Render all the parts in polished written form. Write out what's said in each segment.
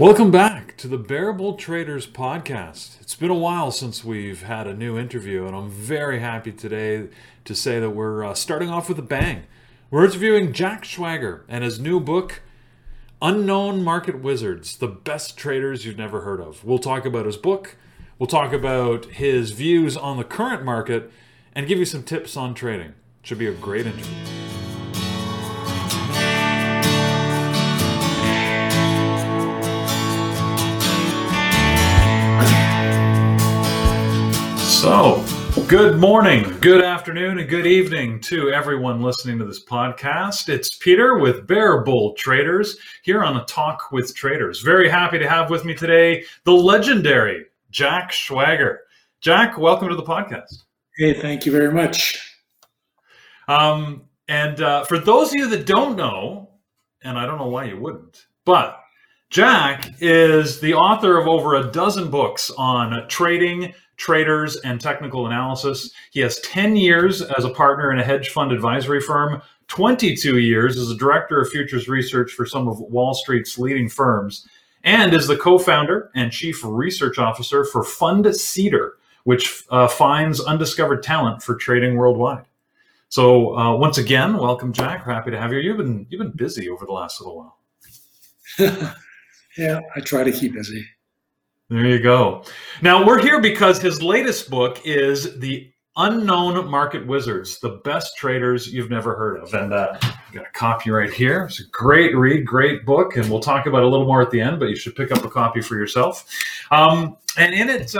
Welcome back to the Bear Bull Traders podcast. It's been a while since we've had a new interview, and I'm very happy today to say that we're starting off with a bang. We're interviewing Jack Schwager and his new book, Unknown Market Wizards, The Best Traders You've Never Heard Of. We'll talk about his book, we'll talk about his views on the current market, and give you some tips on trading. It should be a great interview. So, good morning, good afternoon, and good evening to everyone listening to this podcast. It's Peter with Bear Bull Traders here on A Talk With Traders. Very happy to have with me today the legendary Jack Schwager. Jack, welcome to the podcast. Hey, thank you very much. For those of you that don't know, and I don't know why you wouldn't, but Jack is the author of over a dozen books on trading, traders, and technical analysis. He has 10 years as a partner in a hedge fund advisory firm, 22 years as a director of futures research for some of Wall Street's leading firms, and is the co-founder and chief research officer for FundCedar, which finds undiscovered talent for trading worldwide. So once again, welcome, Jack. Happy to have you. You've been busy over the last little while. Yeah, I try to keep busy. There you go. Now, we're here because his latest book is The Unknown Market Wizards, The Best Traders You've Never Heard Of. And I've got a copy right here. It's a great read, great book. And we'll talk about it a little more at the end, but you should pick up a copy for yourself. And in it,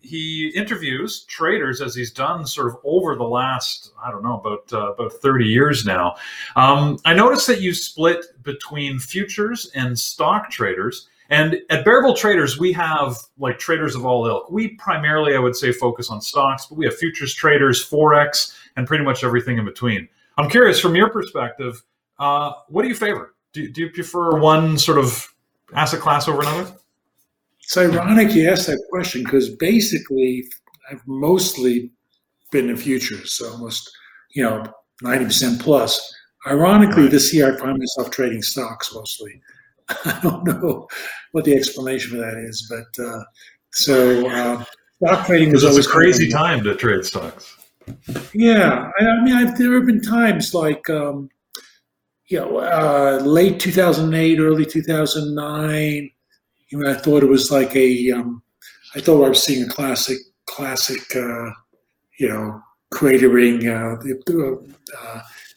he interviews traders, as he's done sort of over the last, I don't know, about 30 years now. I noticed that you split between futures and stock traders. And at Bear Bull Traders, we have like traders of all ilk. We primarily, I would say, focus on stocks, but we have futures traders, Forex, and pretty much everything in between. I'm curious, from your perspective, what do you favor? Do you prefer one sort of asset class over another? It's ironic you asked that question because basically I've mostly been in futures, so almost 90% plus. Ironically, this year I find myself trading stocks mostly. I don't know what the explanation for that is, but stock trading was always a crazy time to trade stocks. Yeah, there have been times like late 2008, early 2009. I thought it was like I was seeing a classic, cratering,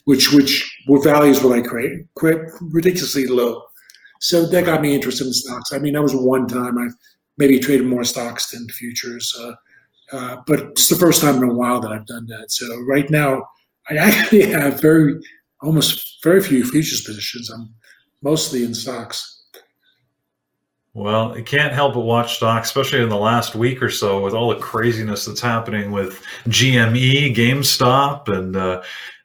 which were values were like ridiculously low. So that got me interested in stocks. That was one time I maybe traded more stocks than futures, but it's the first time in a while that I've done that. So right now, I actually have very few futures positions. I'm mostly in stocks. Well, it can't help but watch stocks, especially in the last week or so with all the craziness that's happening with GME, GameStop, and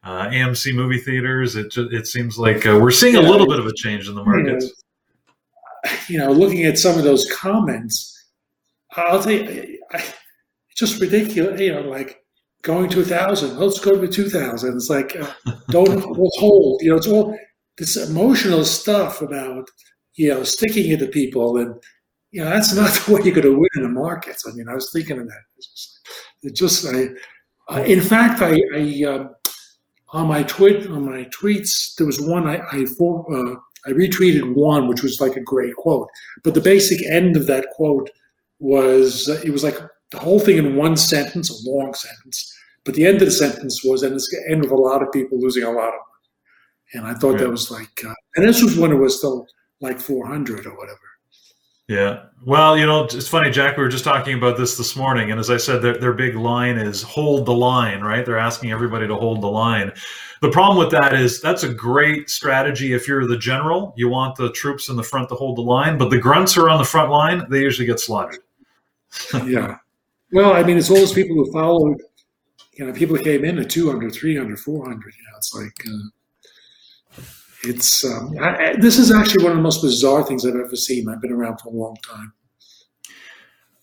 AMC movie theaters. It seems like we're seeing a little bit of a change in the markets. Looking at some of those comments, I'll tell you, it's just ridiculous. Like going to 1,000, let's go to 2,000. It's like let's hold. It's all this emotional stuff about sticking it to people, and that's not the way you're going to win in the markets. I was thinking of that. On my tweets, there was one I retweeted one, which was like a great quote. But the basic end of that quote was, it was like the whole thing in one sentence, a long sentence. But the end of the sentence was, and it's the end of a lot of people losing a lot of money. And I thought that was like, and this was when it was still like 400 or whatever. Yeah. Well, it's funny, Jack, we were just talking about this morning. And as I said, their big line is hold the line, right? They're asking everybody to hold the line. The problem with that is that's a great strategy. If you're the general, you want the troops in the front to hold the line, but the grunts are on the front line. They usually get slaughtered. Yeah. Well, it's all those people who followed, people who came in at 200, 300, 400. It's like, this is actually one of the most bizarre things I've ever seen. I've been around for a long time.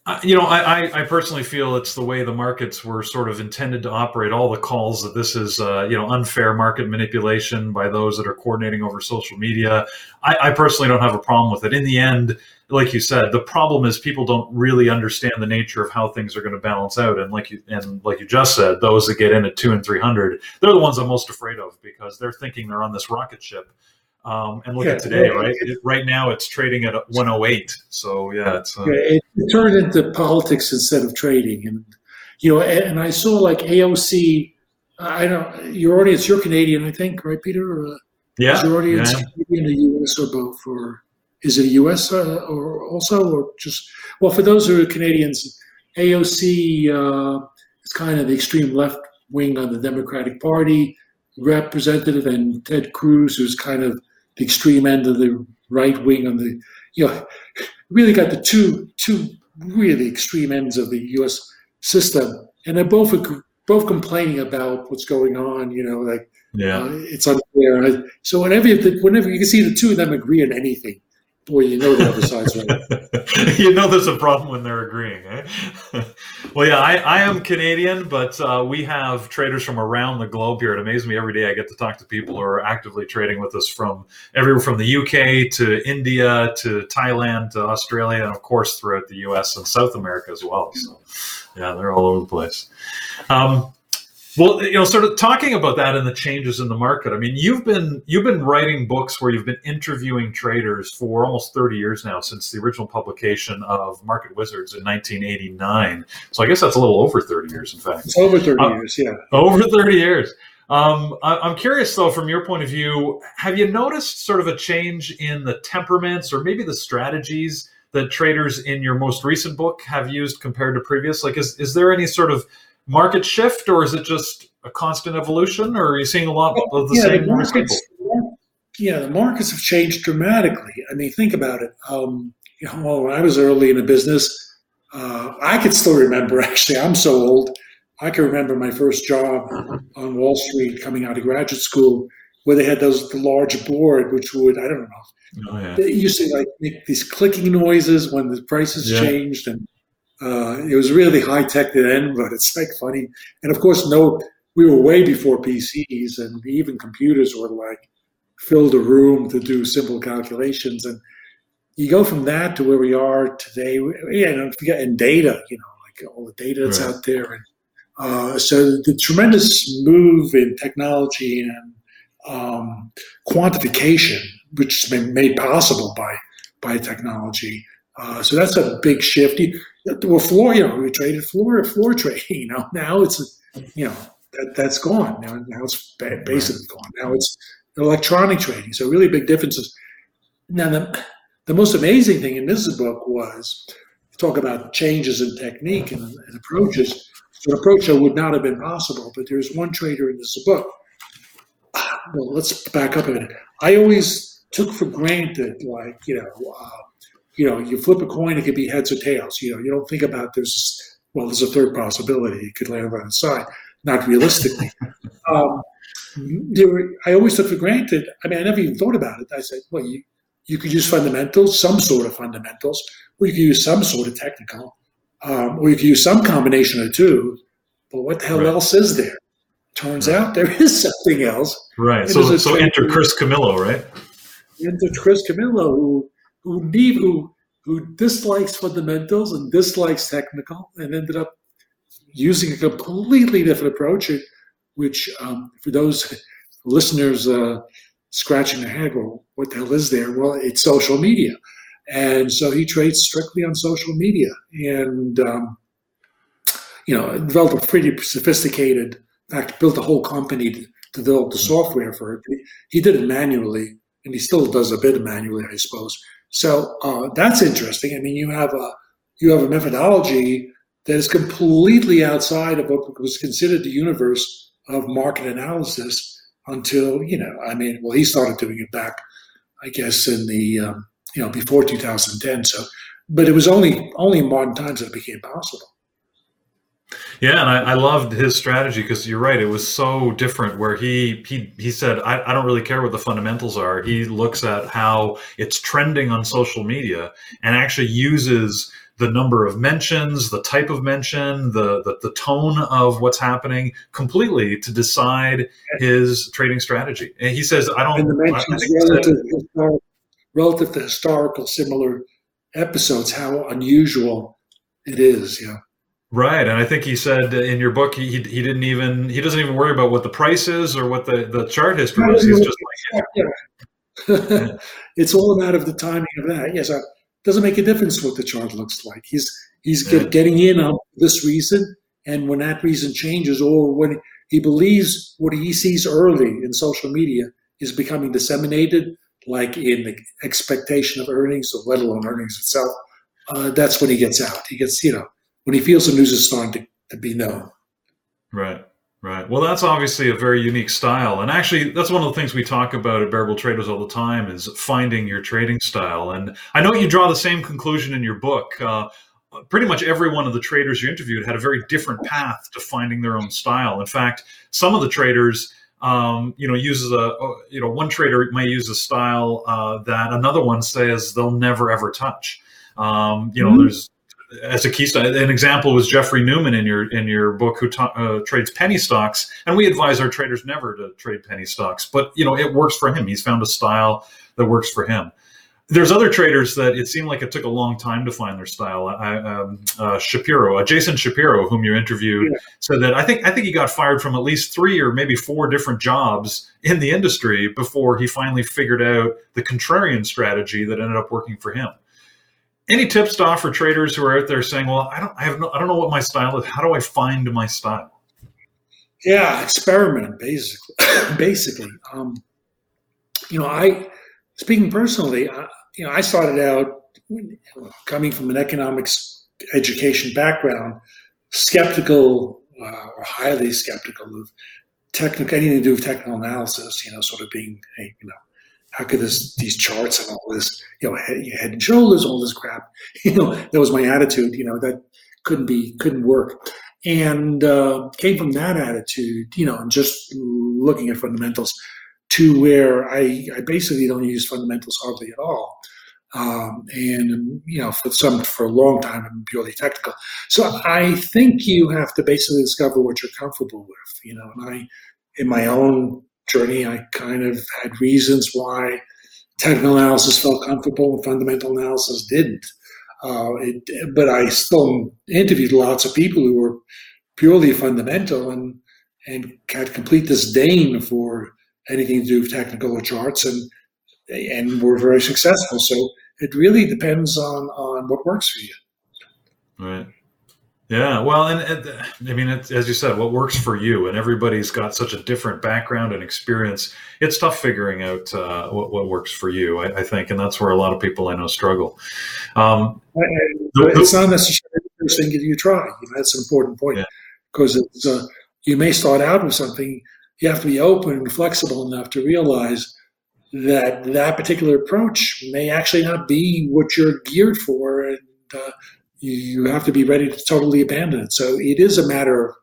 I personally feel it's the way the markets were sort of intended to operate. All the calls that this is, unfair market manipulation by those that are coordinating over social media. I personally don't have a problem with it. In the end, like you said, the problem is people don't really understand the nature of how things are going to balance out. And like you just said, those that get in at 200 and 300, they're the ones I'm most afraid of, because they're thinking they're on this rocket ship. And look at today, right? Right now, it's trading at 108. So yeah, it turned into politics instead of trading, and I saw like AOC. I don't. Your audience, you're Canadian, I think, right, Peter? Or, yeah. Is your audience Canadian or US or both, or is it US or also, or just? Well, for those who are Canadians, AOC is kind of the extreme left wing on the Democratic Party representative, and Ted Cruz, who's kind of the extreme end of the right wing on the, really got the two really extreme ends of the U.S. system, and they're both complaining about what's going on. It's unfair. So whenever you can see the two of them agree on anything, boy, the other side's right. There's a problem when they're agreeing, eh? Well, yeah, I am Canadian, but we have traders from around the globe here. It amazes me every day. I get to talk to people who are actively trading with us from everywhere, from the UK to India to Thailand to Australia, and of course throughout the US and South America as well. So, yeah, they're all over the place. Well, sort of talking about that and the changes in the market. I mean, you've been writing books where you've been interviewing traders for almost 30 years now, since the original publication of Market Wizards in 1989. So I guess that's a little over 30 years, in fact. It's over 30 years, yeah. Over 30 years. I'm curious, though, from your point of view, have you noticed sort of a change in the temperaments or maybe the strategies that traders in your most recent book have used compared to previous? Like, is there any sort of market shift, or is it just a constant evolution, or are you seeing a lot of the same markets? Yeah, the markets have changed dramatically. I mean, think about it. When I was early in the business, I could still remember, actually, I'm so old, I can remember my first job on Wall Street coming out of graduate school, where they had the large board, which would, I don't know, they used to like make these clicking noises when the prices changed, and it was really high tech then, but it's like funny. And of course, we were way before PCs, and even computers were like filled a room to do simple calculations. And you go from that to where we are today. Yeah, and don't forget, and data, like all the data that's out there. And so the tremendous move in technology and quantification, which has been made possible by technology. So that's a big shift. Well, we traded floor trading. Now it's, that's gone. Now it's basically gone. Now it's electronic trading. So really big differences. Now the most amazing thing in this book was talk about changes in technique and approaches. So an approach that would not have been possible. But there's one trader in this book. Well, let's back up a minute. I always took for granted, like you flip a coin, it could be heads or tails. You don't think about there's a third possibility. It could land on its side, not realistically. I always took for granted. I mean, I never even thought about it. I said, well, you could use fundamentals, some sort of fundamentals, or you could use some sort of technical, or you could use some combination of two. But what the hell else is there? Turns out there is something else. Right. So enter Chris Camillo, right? Enter Chris Camillo, who dislikes fundamentals and dislikes technical, and ended up using a completely different approach, which for those listeners scratching their head, well, what the hell is there? Well, it's social media. And so he trades strictly on social media, and developed a pretty sophisticated, in fact, built a whole company to develop the software for it. He did it manually, and he still does a bit manually, I suppose. So that's interesting. I mean, you have a methodology that is completely outside of what was considered the universe of market analysis until, he started doing it back, I guess, in the, before 2010. So, but it was only in modern times that it became possible. Yeah, and I loved his strategy, because you're right, it was so different, where he said, I don't really care what the fundamentals are. He looks at how it's trending on social media and actually uses the number of mentions, the type of mention, the tone of what's happening completely to decide his trading strategy. And he says, I don't... And the mentions relative to historical similar episodes, how unusual it is, yeah. Right, and I think he said in your book he doesn't even worry about what the price is or what the chart history is. He's just like yeah. It's all a matter of the timing of that. Yes, it doesn't make a difference what the chart looks like. He's getting in on this reason, and when that reason changes, or when he believes what he sees early in social media is becoming disseminated, like in the expectation of earnings, or let alone earnings itself, that's when he gets out. He gets when he feels the news is starting to be known. Right. Well, that's obviously a very unique style. And actually, that's one of the things we talk about at Bear Bull Traders all the time is finding your trading style. And I know you draw the same conclusion in your book. Pretty much every one of the traders you interviewed had a very different path to finding their own style. In fact, some of the traders... one trader might use a style that another one says they'll never ever touch. There's as a key style. An example was Jeffrey Newman in your book, who trades penny stocks, and we advise our traders never to trade penny stocks. But it works for him. He's found a style that works for him. There's other traders that it seemed like it took a long time to find their style. Jason Shapiro, whom you interviewed, said that I think he got fired from at least 3 or maybe 4 different jobs in the industry before he finally figured out the contrarian strategy that ended up working for him. Any tips to offer traders who are out there saying, "Well, I don't know what my style is. How do I find my style?" Yeah, experiment basically. Speaking personally, I started out coming from an economics education background, skeptical or highly skeptical of anything to do with technical analysis. Sort of being, how could these charts and all this, head and shoulders, all this crap. That was my attitude. That couldn't work, and came from that attitude. And just looking at fundamentals. To where I basically don't use fundamentals hardly at all. For a long time, I'm purely technical. So I think you have to basically discover what you're comfortable with, and in my own journey, I kind of had reasons why technical analysis felt comfortable and fundamental analysis didn't. But I still interviewed lots of people who were purely fundamental and had complete disdain for anything to do with technical or charts, and we're very successful. So it really depends on what works for you. Right. Yeah. Well, and as you said, what works for you, and everybody's got such a different background and experience. It's tough figuring out what works for you, I think. And that's where a lot of people I know struggle. It's not necessarily the first thing that you try. That's an important point, because you may start out with something. You have to be open and flexible enough to realize that that particular approach may actually not be what you're geared for, and you have to be ready to totally abandon it. So it is a matter of,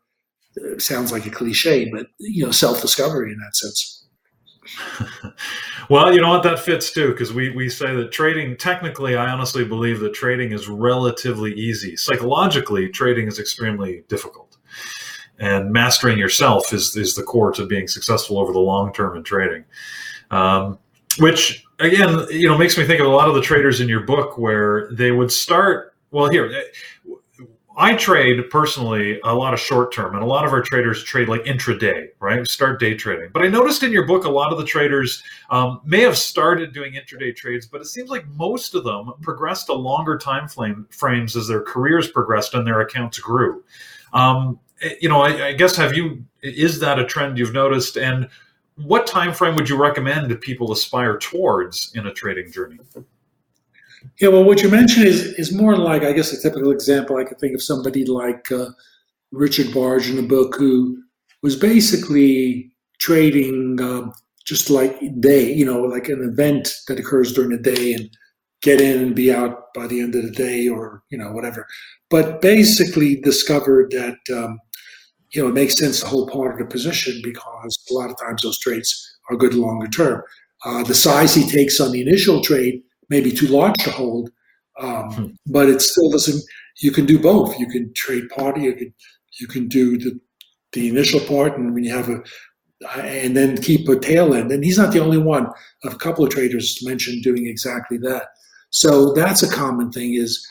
it sounds like a cliche, but self-discovery in that sense. Well, you know what, that fits too, because we say that trading, technically, I honestly believe that trading is relatively easy. Psychologically, trading is extremely difficult. And mastering yourself is the core to being successful over the long term in trading, which again, makes me think of a lot of the traders in your book where they would start. Well, here, I trade personally a lot of short term, and a lot of our traders trade like intraday, right? Start day trading. But I noticed in your book, a lot of the traders may have started doing intraday trades, but it seems like most of them progressed to longer time frames as their careers progressed and their accounts grew. I guess, is that a trend you've noticed? And what time frame would you recommend that people aspire towards in a trading journey? Yeah, well, what you mentioned is more like, I guess, a typical example. I could think of somebody like Richard Barge in the book, who was basically trading just like day, like an event that occurs during the day, and get in and be out by the end of the day, or, whatever. But basically discovered that, it makes sense to hold part of the position, because a lot of times those trades are good longer term. The size he takes on the initial trade may be too large to hold, But it still doesn't. You can do both. You can trade party. You can do the initial part, and when you have and then keep a tail end. And he's not the only one. A couple of traders mentioned doing exactly that. So that's a common thing. Is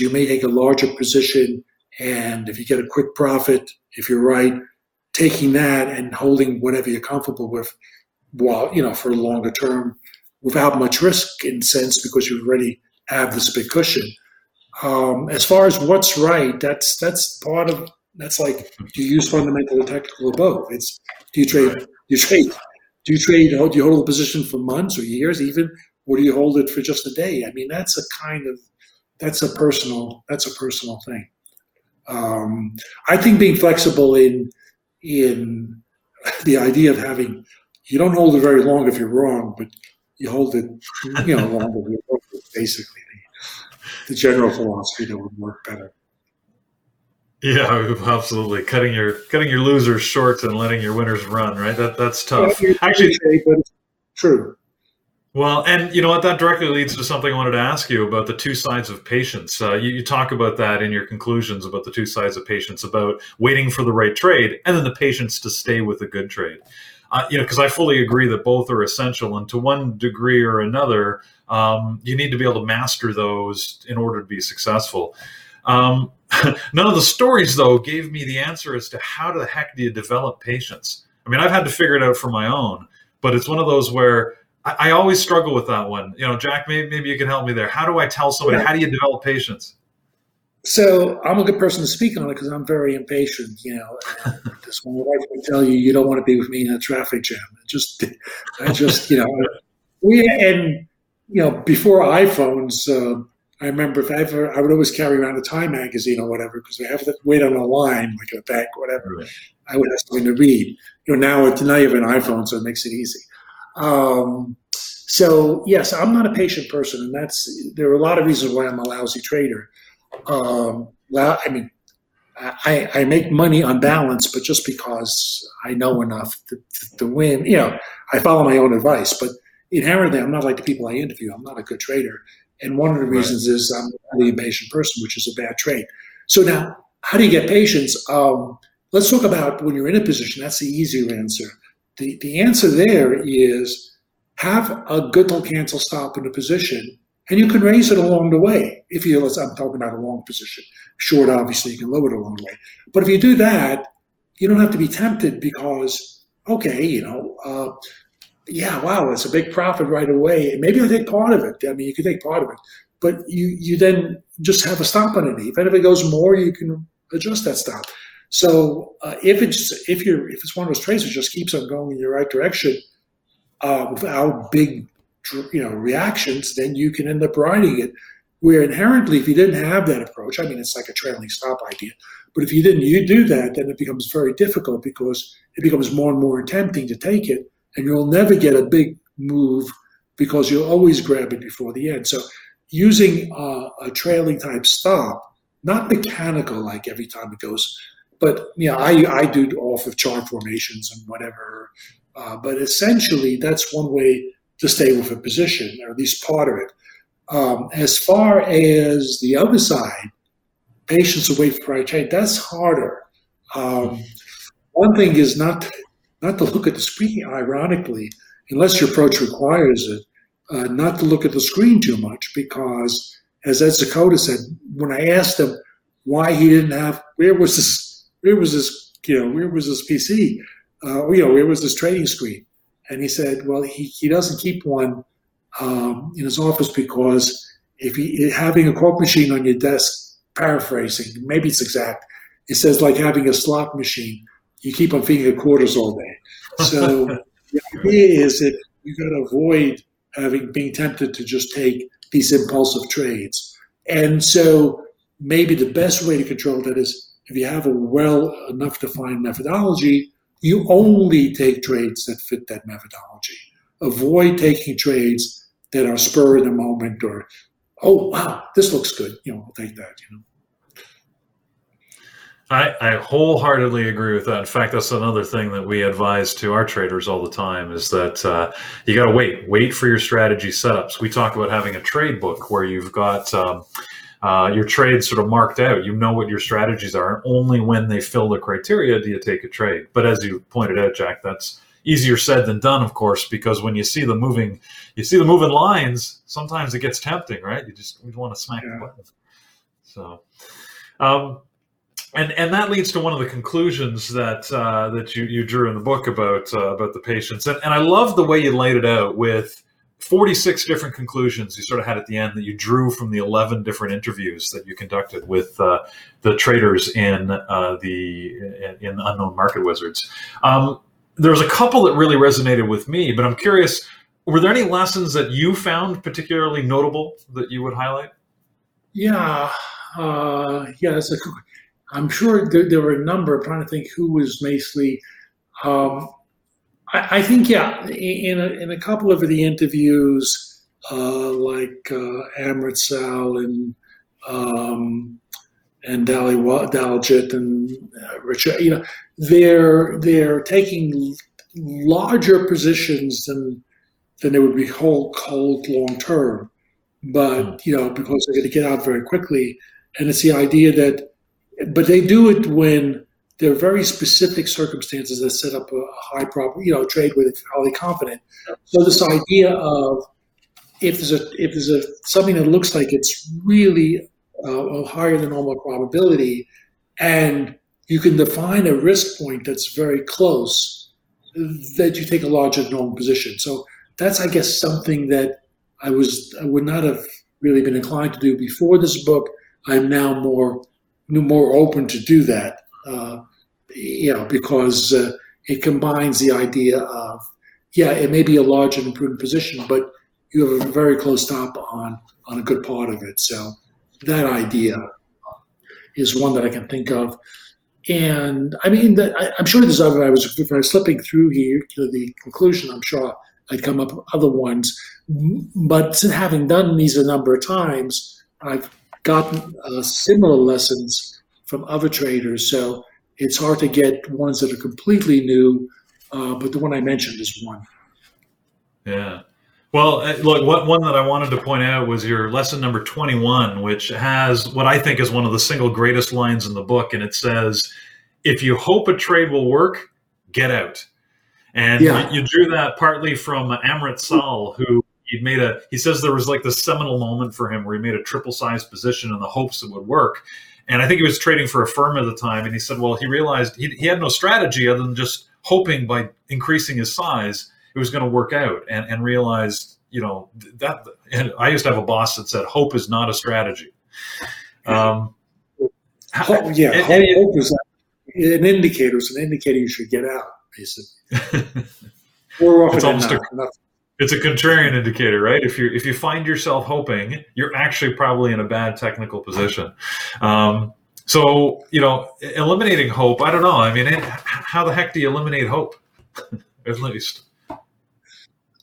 you may take a larger position, and if you get a quick profit, if you're right, taking that and holding whatever you're comfortable with, while for a longer term, without much risk in a sense, because you already have this big cushion. As far as what's right, that's part of. That's like, do you use fundamental or technical or both? It's do you hold the position for months or years even, or do you hold it for just a day? I mean, that's a personal thing. I think being flexible in the idea of having, you don't hold it very long if you're wrong, but you hold it longer if you're wrong, basically the general philosophy that would work better. Yeah, absolutely. Cutting your losers short and letting your winners run, right? That's tough. Yeah, actually, but it's true. Well, and you know what? That directly leads to something I wanted to ask you about the two sides of patience. You talk about that in your conclusions about the two sides of patience, about waiting for the right trade and then the patience to stay with a good trade. Because I fully agree that both are essential, and to one degree or another, you need to be able to master those in order to be successful. None of the stories, though, gave me the answer as to how the heck do you develop patience. I mean, I've had to figure it out for my own, but it's one of those where I always struggle with that one. Jack, maybe you can help me there. How do I tell somebody, how do you develop patience? So I'm a good person to speak on it because I'm very impatient. This one would like to tell you, you don't want to be with me in a traffic jam. Before iPhones, I remember I would always carry around a Time magazine or whatever, because they have to wait on a line, like a bank, whatever. Right. I would have something to read. Now you have an iPhone, so it makes it easy. So yes, I'm not a patient person, and there are a lot of reasons why I'm a lousy trader. I make money on balance, but just because I know enough to win, I follow my own advice. But inherently, I'm not like the people I interview. I'm not a good trader. And one of the reasons is I'm a really impatient person, which is a bad trait. So now, how do you get patience? Let's talk about when you're in a position. That's the easier answer. The answer there is have a good till cancel stop in a position, and you can raise it along the way. I'm talking about a long position. Short, obviously, you can lower it along the way. But if you do that, you don't have to be tempted because, it's a big profit right away. Maybe I'll take part of it. I mean, you can take part of it. But you then just have a stop underneath. If anybody goes more, you can adjust that stop. So if it's one of those trades that just keeps on going in your right direction without big reactions, then you can end up riding it. Where inherently, if you didn't have that approach, I mean, it's like a trailing stop idea. But if you didn't do that, then it becomes very difficult because it becomes more and more tempting to take it. And you'll never get a big move because you'll always grab it before the end. So using a trailing type stop, not mechanical like every time it goes, but I do off of chart formations and whatever. But essentially, that's one way to stay with a position, or at least part of it. As far as the other side, patience to wait for right trade, that's harder. One thing is not to look at the screen, ironically, unless your approach requires it, not to look at the screen too much, because as Ed Zakoda said, when I asked him why he didn't have, where was this PC? Where was this trading screen? And he said, well, he doesn't keep one in his office because having a quote machine on your desk, paraphrasing, maybe it's exact, it says like having a slot machine. You keep on feeding the quarters all day. So the idea is that you got to avoid being tempted to just take these impulsive trades. And so maybe the best way to control that is if you have a well enough defined methodology, you only take trades that fit that methodology. Avoid taking trades that are spur in the moment or, oh, wow, this looks good. We'll take that. I wholeheartedly agree with that. In fact, that's another thing that we advise to our traders all the time is that you got to wait for your strategy setups. We talk about having a trade book where you've got your trades sort of marked out. You know what your strategies are, and only when they fill the criteria do you take a trade. But as you pointed out, Jack, that's easier said than done, of course, because when you see the moving, lines, sometimes it gets tempting, right? We want to smack the button. So, and that leads to one of the conclusions that that you drew in the book about the patience. And I love the way you laid it out with 46 different conclusions you sort of had at the end that you drew from the 11 different interviews that you conducted with the traders in Unknown Market Wizards. There's a couple that really resonated with me, but I'm curious, were there any lessons that you found particularly notable that you would highlight? I'm sure there were a number. I'm trying to think who was mostly. I think, in a couple of the interviews, like Amrit Sal and Daljit and Richard, they're taking larger positions than they would be hold long term, but because they're going to get out very quickly, and it's the idea that, but they do it when there are very specific circumstances that set up a high problem, trade where they're highly confident. So this idea of if there's something that looks like it's really a higher than normal probability, and you can define a risk point that's very close, that you take a larger than normal position. So that's, I guess, something that I would not have really been inclined to do before this book. I'm now more open to do that, because it combines the idea of, it may be a large and prudent position, but you have a very close stop on a good part of it. So that idea is one that I can think of. And I mean, I'm sure there's other, if I was slipping through here to the conclusion, I'm sure I'd come up with other ones. But having done these a number of times, I've gotten similar lessons from other traders. So it's hard to get ones that are completely new, but the one I mentioned is one. Yeah. Well, look, one that I wanted to point out was your lesson number 21, which has what I think is one of the single greatest lines in the book. And it says, if you hope a trade will work, get out. And you drew that partly from Amrit Sal, who he says there was like this seminal moment for him where he made a triple size position in the hopes it would work. And I think he was trading for a firm at the time. And he said, well, he realized he had no strategy other than just hoping by increasing his size, it was going to work out, and realized, that, and I used to have a boss that said, hope is not a strategy. Hope is an indicator. It's an indicator you should get out, basically. More often than not. It's a contrarian indicator, right? If you find yourself hoping, you're actually probably in a bad technical position. So eliminating hope, I don't know. I mean, how the heck do you eliminate hope, at least?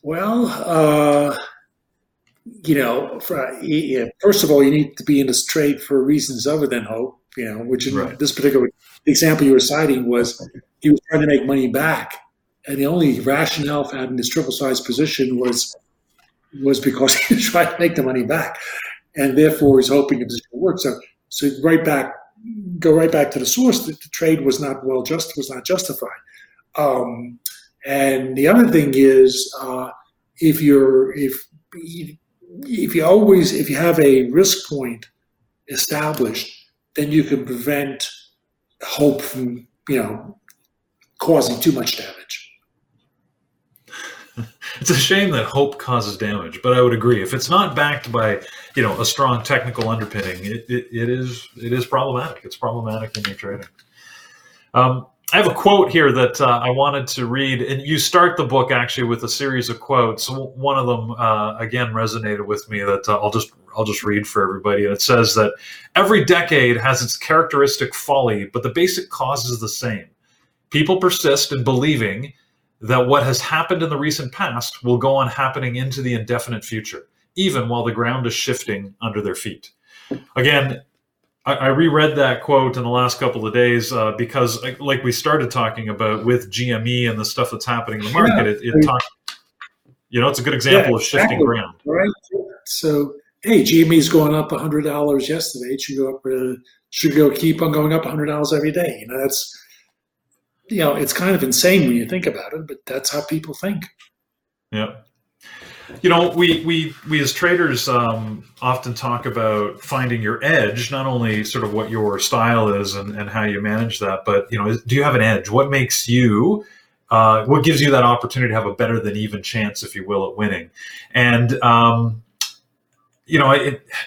Well, first of all, you need to be in this trade for reasons other than hope, which in this particular example you were citing was he was trying to make money back. And the only rationale for having this triple size position was because he was trying to make the money back, and therefore he's hoping the position will work. So go right back to the source. The trade was not justified. And the other thing is, if you have a risk point established, then you can prevent hope from causing too much damage. It's a shame that hope causes damage, but I would agree. If it's not backed by, a strong technical underpinning, it is problematic. It's problematic in your trading. I have a quote here that I wanted to read, and you start the book actually with a series of quotes. One of them, again, resonated with me that I'll just read for everybody. And it says that every decade has its characteristic folly, but the basic cause is the same. People persist in believing that what has happened in the recent past will go on happening into the indefinite future, even while the ground is shifting under their feet. Again, I reread that quote in the last couple of days because, like we started talking about with GME and the stuff that's happening in the market, it's a good example of shifting ground. Right. So, hey, GME's going up $100 yesterday. It should go up. Keep on going up $100 every day. It's kind of insane when you think about it, but that's how people think. Yeah. We as traders often talk about finding your edge, not only sort of what your style is and how you manage that, but, do you have an edge? What makes you, what gives you that opportunity to have a better than even chance, if you will, at winning? And,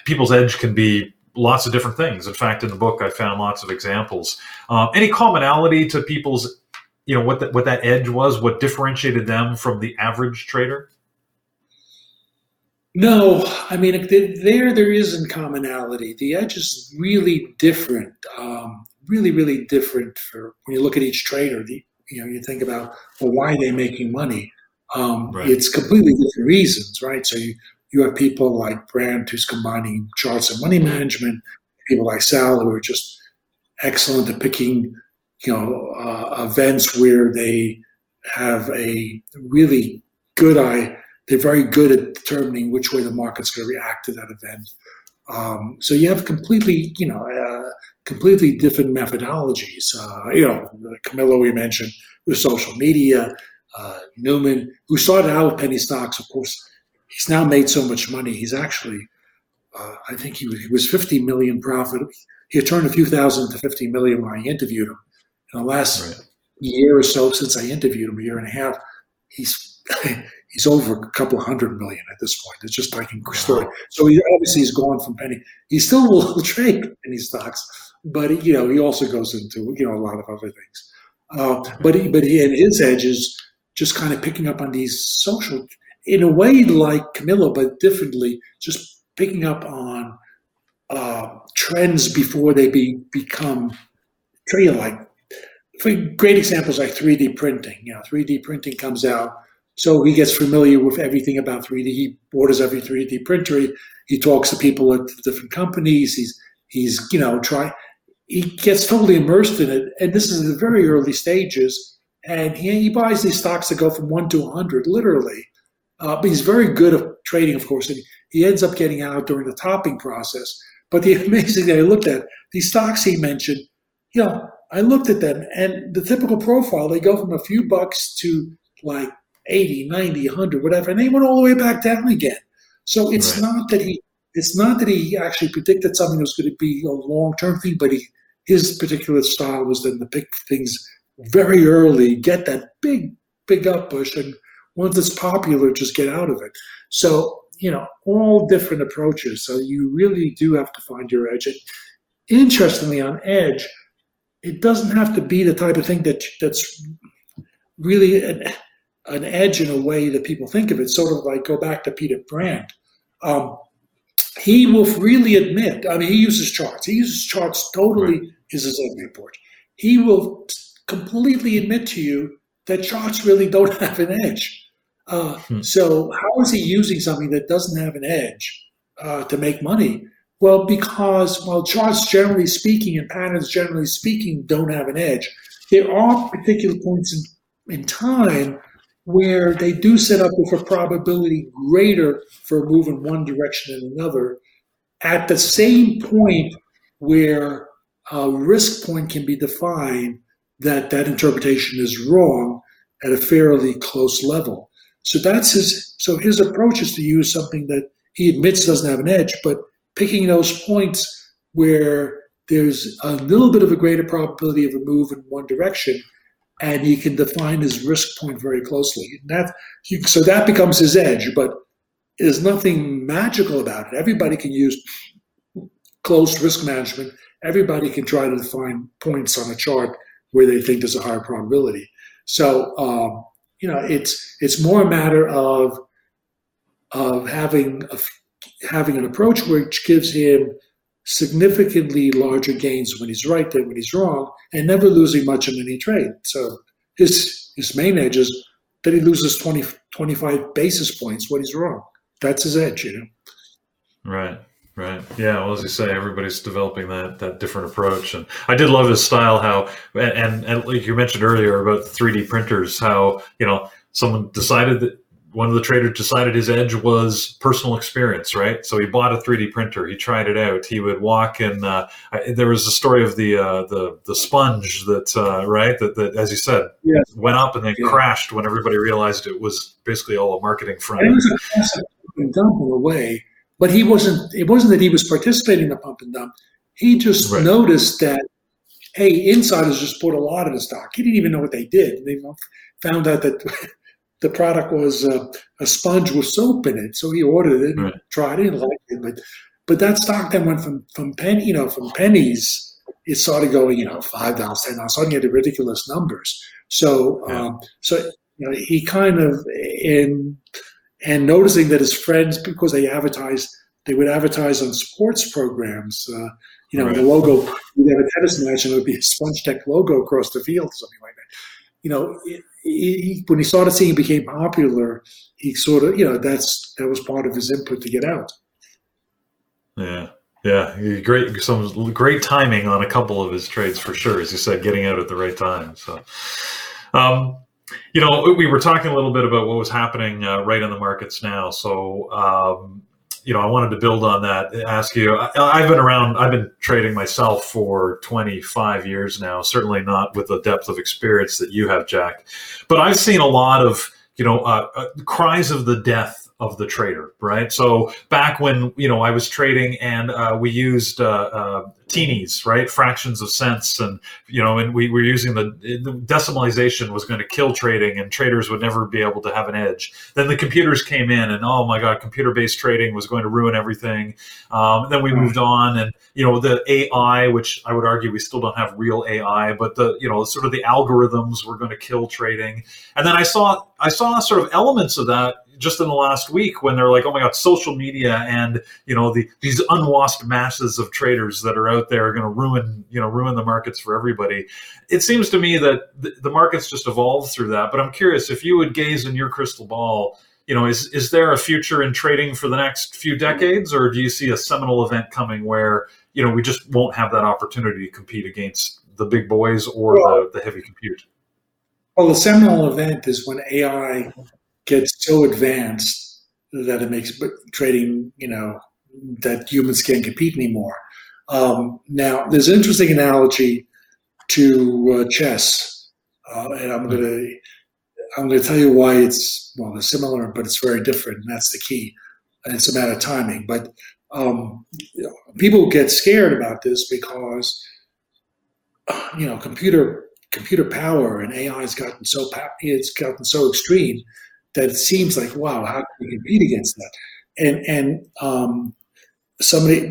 people's edge can be lots of different things. In fact, in the book, I found lots of examples. Any commonality to people's, what that edge was, what differentiated them from the average trader? No, there isn't commonality. The edge is really different, really, really different for when you look at each trader. You think about, why are they making money? Right. It's completely different reasons, right? So you have people like Brandt, who's combining charts and money management, people like Sal, who are just excellent at picking, events where they have a really good eye. They're very good at determining which way the market's going to react to that event. So you have completely different methodologies. Camillo we mentioned, with social media, Newman, who started out with penny stocks. Of course, he's now made so much money. He's actually, I think he was 50 million profit. He had turned a few thousand to 50 million when I interviewed him. In the last year or so, since I interviewed him, a year and a half, he's over a couple hundred million at this point. It's just like a story. So he obviously he's gone from penny. He still will trade penny stocks, but he also goes into a lot of other things. But his edge is just kind of picking up on these social, in a way like Camillo, but differently, just picking up on trends before they become trade. Like for great examples like 3D printing. 3D printing comes out. So he gets familiar with everything about 3D. He orders every 3D printer. He talks to people at different companies. He gets totally immersed in it. And this is in the very early stages. And he buys these stocks that go from 1 to 100, literally. But he's very good at trading, of course. And he ends up getting out during the topping process. But the amazing thing I looked at, these stocks he mentioned, I looked at them, and the typical profile, they go from a few bucks to like 80, 90, 100, whatever, and they went all the way back down again. So it's not that he actually predicted something that was going to be a long-term thing, but his particular style was then to pick things very early, get that big up push, and once it's popular, just get out of it. So, all different approaches. So you really do have to find your edge. And interestingly, on edge, it doesn't have to be the type of thing that's really an edge in a way that people think of it, sort of like go back to Peter Brandt. He will freely admit, he uses charts. He uses charts totally as his own report. He will completely admit to you that charts really don't have an edge. So how is he using something that doesn't have an edge to make money? Well, because charts generally speaking and patterns generally speaking don't have an edge. There are particular points in time where they do set up with a probability greater for a move in one direction than another, at the same point where a risk point can be defined that interpretation is wrong at a fairly close level. So that's his approach is to use something that he admits doesn't have an edge, but picking those points where there's a little bit of a greater probability of a move in one direction, and he can define his risk point very closely. And so that becomes his edge, but there's nothing magical about it. Everybody can use close risk management. Everybody can try to define points on a chart where they think there's a higher probability. So, it's more a matter of having an approach which gives him significantly larger gains when he's right than when he's wrong, and never losing much in any trade. So his main edge is that he loses 20, 25 basis points when he's wrong. That's his edge. Right. Right. Yeah. Well, as you say, everybody's developing that different approach. And I did love his style, how, and like you mentioned earlier about 3D printers, how, you know, someone decided that one of the traders decided his edge was personal experience, right? So he bought a 3D printer. He tried it out. He would walk and there was a story of the sponge that, right, that as you said, yes, went up and then crashed when everybody realized it was basically all a marketing front. It was a classic pump and dump in a way. But he wasn't. It wasn't that he was participating in the pump and dump. He just noticed that, hey, insiders just bought a lot of the stock. He didn't even know what they did. They found out that the product was a sponge with soap in it. So he ordered it, and tried it, and liked it. But that stock then went from pennies. It started going, $5, $10, starting at ridiculous numbers. So he kind of in. And noticing that his friends, because they would advertise on sports programs. The logo, you'd have a tennis match and it would be a SpongeTech logo across the field, or something like that. When he started seeing it became popular, he sort of, that was part of his input to get out. Yeah. Yeah, some great timing on a couple of his trades for sure, as you said, getting out at the right time. So. We were talking a little bit about what was happening right in the markets now. So, I wanted to build on that, ask you, I've been trading myself for 25 years now, certainly not with the depth of experience that you have, Jack. But I've seen a lot of, cries of the death of the trader, right? So back when, I was trading and we used teenies, right? Fractions of cents. And, and we were using the decimalization was going to kill trading and traders would never be able to have an edge. Then the computers came in and, oh my God, computer-based trading was going to ruin everything. Then we moved on and, the AI, which I would argue we still don't have real AI, but the, sort of the algorithms were going to kill trading. And then I saw sort of elements of that just in the last week when they're like, oh my God, social media and, these unwashed masses of traders that are out there are going to ruin the markets for everybody. It seems to me that the markets just evolved through that. But I'm curious if you would gaze in your crystal ball, is there a future in trading for the next few decades? Or do you see a seminal event coming where, we just won't have that opportunity to compete against the big boys or the heavy compute? Well, the seminal event is when AI gets so advanced that it makes trading, that humans can't compete anymore. Now, there's an interesting analogy to chess, and I'm going to tell you why they're similar, but it's very different, and that's the key. And it's a matter of timing. But people get scared about this because computer power and AI has gotten so extreme that it seems like, wow, how can we compete against that? And somebody,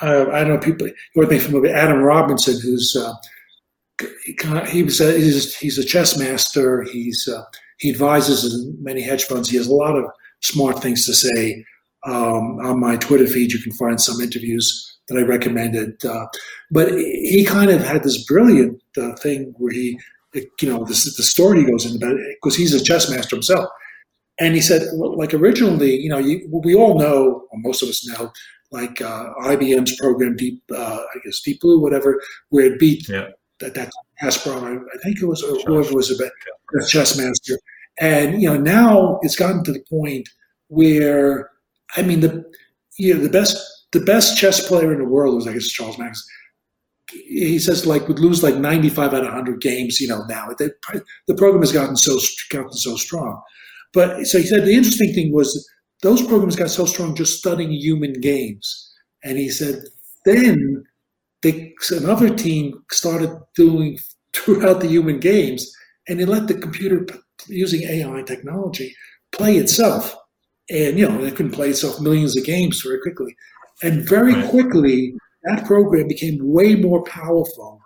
I don't know, people, you might be familiar with Adam Robinson, who's he's a chess master. He advises many hedge funds. He has a lot of smart things to say. On my Twitter feed, you can find some interviews that I recommended. But he kind of had this brilliant thing where he, the story he goes into about it, because he's a chess master himself. And he said, originally, we all know, or most of us know, IBM's program, Deep Blue, whatever, where it beat that Kasparov, I think it was, or whoever was a chess master. And, now it's gotten to the point where, I mean, the best chess player in the world was, I guess, Charles Magnus. He says would lose 95 out of 100 games, now. The program has gotten so strong. But so he said the interesting thing was those programs got so strong just studying human games. And he said then another team started doing throughout the human games and they let the computer, using AI technology, play itself. And, it can play itself millions of games very quickly. And very quickly, that program became way more powerful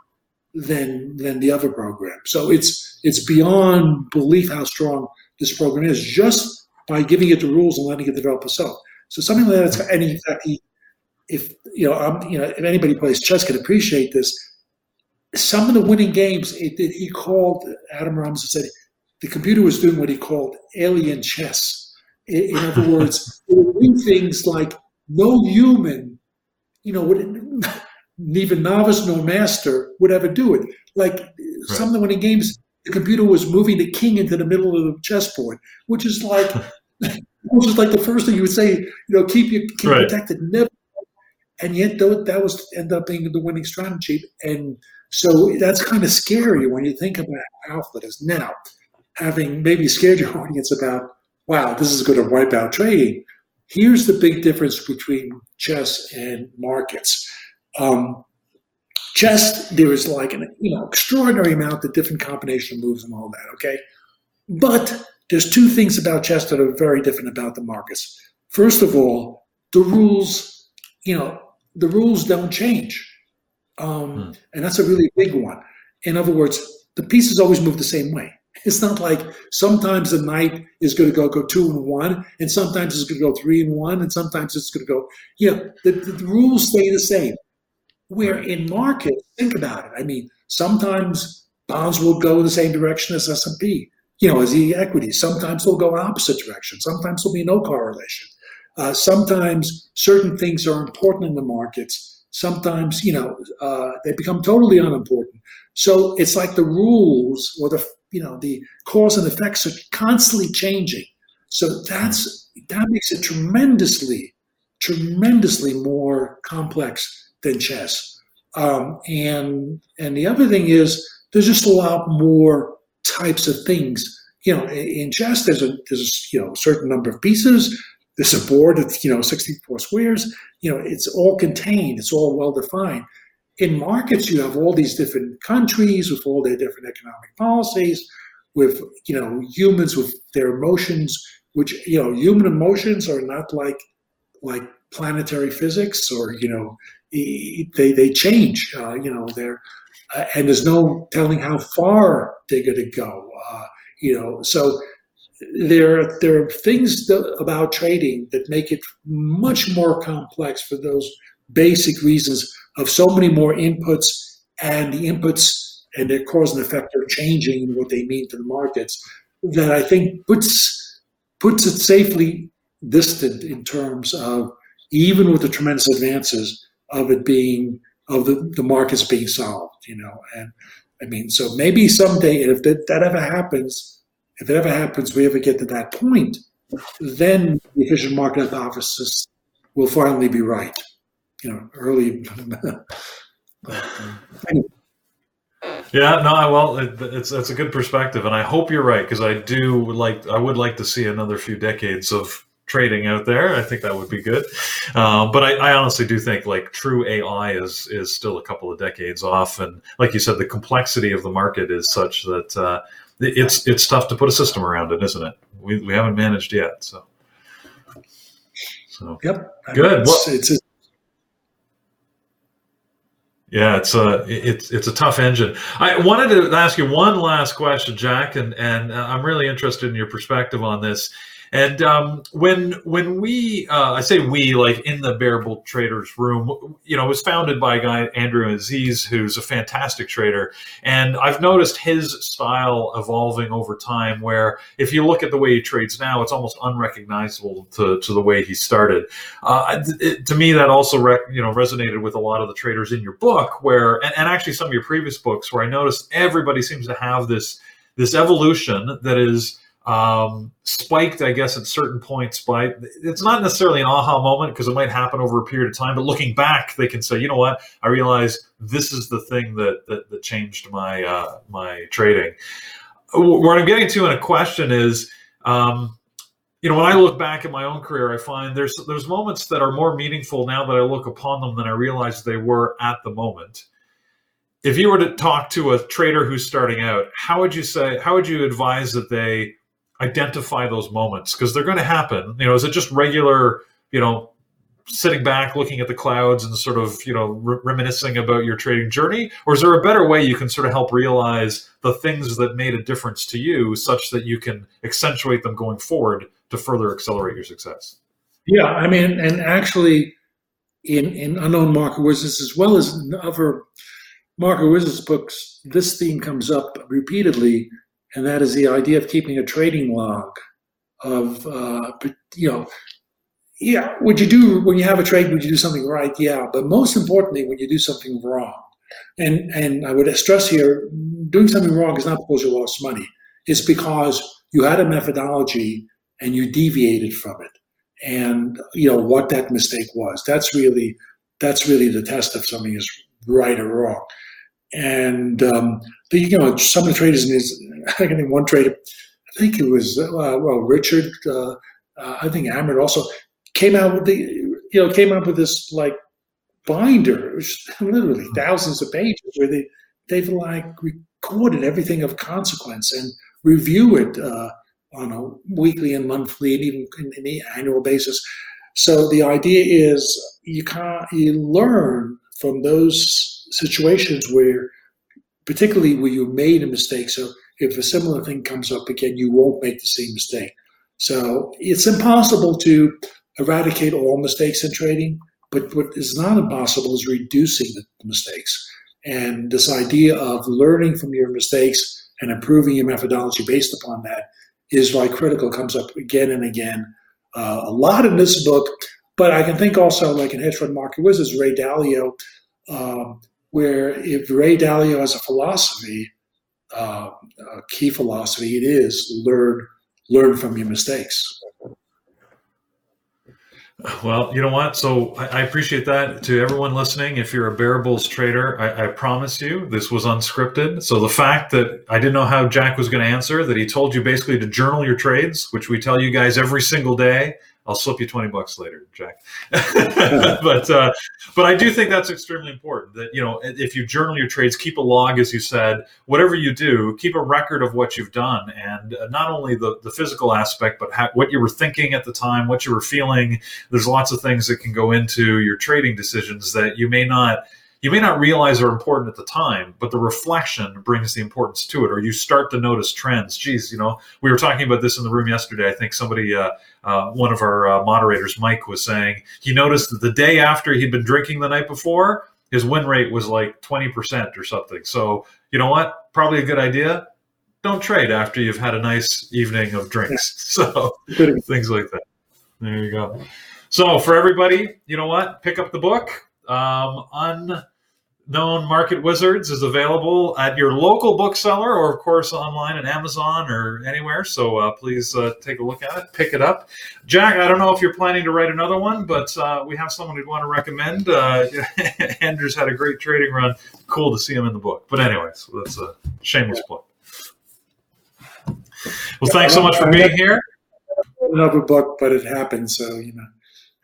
than the other program. So it's beyond belief how strong this program is just by giving it the rules and letting it develop itself. So something like that's if anybody plays chess can appreciate this. Some of the winning games he called, Adam Robinson said, the computer was doing what he called alien chess. In other words, it would do things like no human, you know, would, even novice, no master would ever do it. Like something when in games, the computer was moving the king into the middle of the chessboard, which is like, which is like the first thing you would say, you know, keep protected, never. And yet that was end up being the winning strategy. And so that's kind of scary when you think about how alpha is now, having maybe scared your audience about, wow, this is going to wipe out trading. Here's the big difference between chess and markets. Chess, there is like an extraordinary amount of different combination of moves and all that, okay? But there's two things about chess that are very different about the markets. First of all, the rules, the rules don't change. And that's a really big one. In other words, the pieces always move the same way. It's not like sometimes the knight is going to go 2 and 1, and sometimes it's going to go 3 and 1, and sometimes it's going to go, the rules stay the same. Where in markets, think about it. I mean, sometimes bonds will go the same direction as S&P, as the equity. Sometimes they'll go opposite direction. Sometimes there'll be no correlation. Sometimes certain things are important in the markets. Sometimes, they become totally unimportant. So it's like the rules or the cause and effects are constantly changing. So that makes it tremendously more complex than chess. And the other thing is there's just a lot more types of things. In chess, there's a certain number of pieces. There's a board that's 64 squares. It's all contained. It's all well defined. In markets, you have all these different countries with all their different economic policies, with humans with their emotions, which human emotions are not like planetary physics, or they change. And there's no telling how far they're going to go. So there are things about trading that make it much more complex for those basic reasons of so many more inputs, and the inputs and their cause and effect are changing what they mean to the markets, that I think puts it safely distant in terms of, even with the tremendous advances of it being, of the markets being solved, And I mean, so maybe someday, if that ever happens, we ever get to that point, then the efficient market hypothesis will finally be right. Early. Well, it's a good perspective, and I hope you're right, because I would like to see another few decades of trading out there. I think that would be good. But I honestly do think true AI is still a couple of decades off, and like you said, the complexity of the market is such that it's tough to put a system around it, isn't it? We haven't managed yet. So yep, good. It's a tough engine. I wanted to ask you one last question, Jack, and I'm really interested in your perspective on this. And when we, I say we, in the Bear Bull Traders room, it was founded by a guy, Andrew Aziz, who's a fantastic trader. And I've noticed his style evolving over time, where if you look at the way he trades now, it's almost unrecognizable to the way he started. To me, that also resonated with a lot of the traders in your book, and actually some of your previous books, where I noticed everybody seems to have this evolution that is spiked, I guess, at certain points by, it's not necessarily an aha moment, because it might happen over a period of time, but looking back, they can say, you know what, I realize this is the thing that changed my my trading. What I'm getting to in a question is, when I look back at my own career, I find there's moments that are more meaningful now that I look upon them than I realized they were at the moment. If you were to talk to a trader who's starting out, how would you advise that they identify those moments? Because they're going to happen. Is it just regular, sitting back, looking at the clouds and sort of, reminiscing about your trading journey? Or is there a better way you can sort of help realize the things that made a difference to you, such that you can accentuate them going forward to further accelerate your success? Yeah, I mean, and actually in Unknown Market Wizards, as well as in other Market Wizards books, this theme comes up repeatedly. And that is the idea of keeping a trading log of, yeah, would you do, when you have a trade, would you do something right? Yeah, but most importantly, would you do something wrong? And I would stress here, doing something wrong is not because you lost money. It's because you had a methodology and you deviated from it. And, you know, what that mistake was. That's really the test if something is right or wrong. And, you know, some of the traders, I think Amrit also came up with this like binder, literally thousands of pages where they've like recorded everything of consequence and review it on a weekly and monthly and even in the annual basis. So the idea is you learn from those situations particularly where you made a mistake. So if a similar thing comes up again, you won't make the same mistake. So it's impossible to eradicate all mistakes in trading, but what is not impossible is reducing the mistakes. And this idea of learning from your mistakes and improving your methodology based upon that is why critical comes up again and again, a lot in this book. But I can think also like in Hedge Fund Market Wizards, Ray Dalio, where if Ray Dalio has a philosophy, a key philosophy, it is learn from your mistakes. Well, you know what? So I appreciate that to everyone listening. If you're a Bear Bulls trader, I promise you this was unscripted. So the fact that I didn't know how Jack was going to answer, that he told you basically to journal your trades, which we tell you guys every single day. I'll slip you $20 later, Jack. But I do think that's extremely important that, you know, if you journal your trades, keep a log, as you said, whatever you do, keep a record of what you've done. And not only the physical aspect, but what you were thinking at the time, what you were feeling. There's lots of things that can go into your trading decisions that you may not realize are important at the time, but the reflection brings the importance to it, or you start to notice trends. Geez, you know, we were talking about this in the room yesterday. I think somebody, one of our moderators, Mike, was saying he noticed that the day after he'd been drinking the night before, his win rate was like 20% or something. So, you know what? Probably a good idea. Don't trade after you've had a nice evening of drinks. So things like that. There you go. So for everybody, you know what? Pick up the book. Unknown Market Wizards is available at your local bookseller or, of course, online at Amazon or anywhere. So please take a look at it. Pick it up. Jack, I don't know if you're planning to write another one, but we have someone we'd want to recommend. Andrew's had a great trading run. Cool to see him in the book. But anyways, that's a shameless plug. Well, thanks so much for being here. Another book, but it happened, so, you know.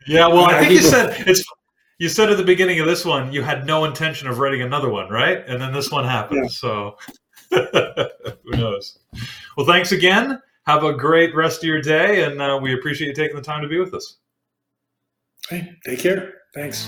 Yeah, well, I think you said it's... You said at the beginning of this one, you had no intention of writing another one, right? And then this one happened. Yeah. So who knows? Well, thanks again. Have a great rest of your day. And we appreciate you taking the time to be with us. Hey, take care. Thanks.